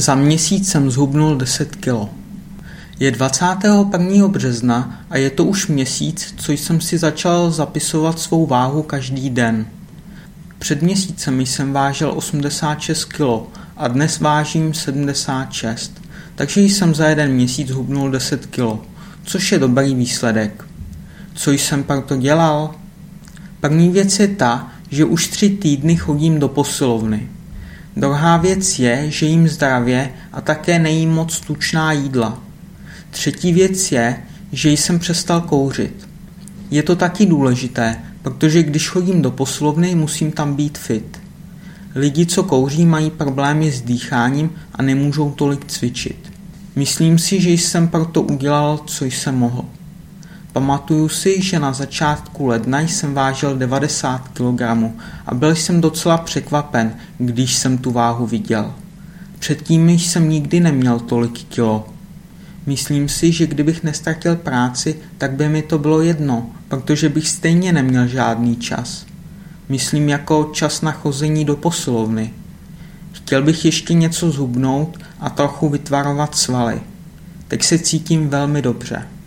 Za měsíc jsem zhubnul 10 kilo. Je 21. března a je to už měsíc, co jsem si začal zapisovat svou váhu každý den. Před měsícem jsem vážil 86 kilo a dnes vážím 76, takže jsem za jeden měsíc zhubnul 10 kilo, což je dobrý výsledek. Co jsem proto dělal? První věc je ta, že už 3 týdny chodím do posilovny. Druhá věc je, že jím zdravě a také nejím moc tučná jídla. Třetí věc je, že jsem přestal kouřit. Je to taky důležité, protože když chodím do posilovny, musím tam být fit. Lidi, co kouří, mají problémy s dýcháním a nemůžou tolik cvičit. Myslím si, že jsem proto udělal, co jsem mohl. Pamatuju si, že na začátku ledna jsem vážil 90 kg a byl jsem docela překvapen, když jsem tu váhu viděl. Předtím jsem nikdy neměl tolik kilo. Myslím si, že kdybych neztratil práci, tak by mi to bylo jedno, protože bych stejně neměl žádný čas. Myslím jako čas na chození do posilovny. Chtěl bych ještě něco zhubnout a trochu vytvarovat svaly. Teď se cítím velmi dobře.